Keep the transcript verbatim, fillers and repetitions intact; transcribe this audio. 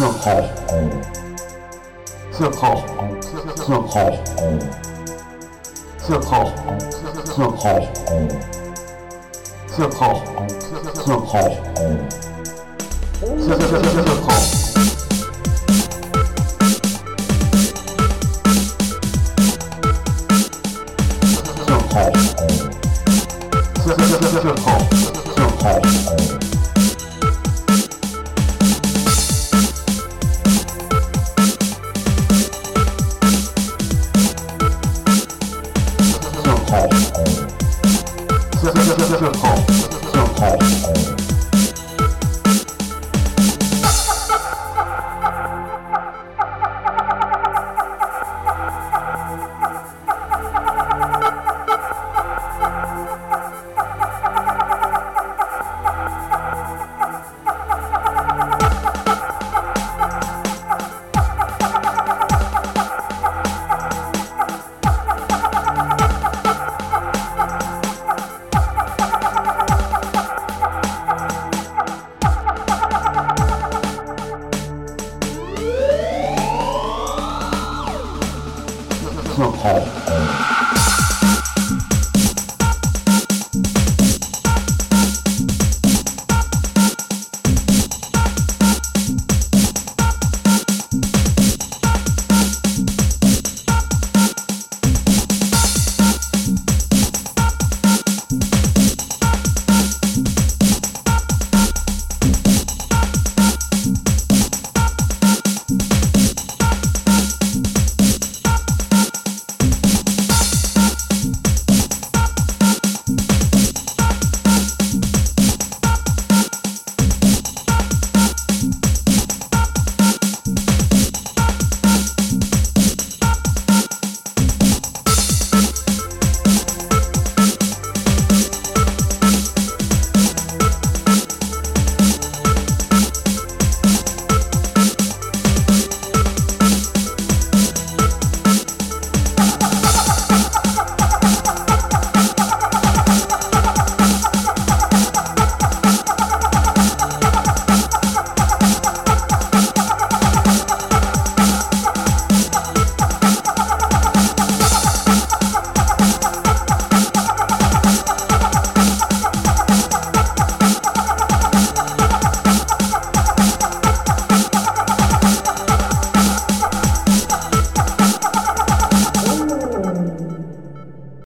Circle. Circle. Circle. Circle.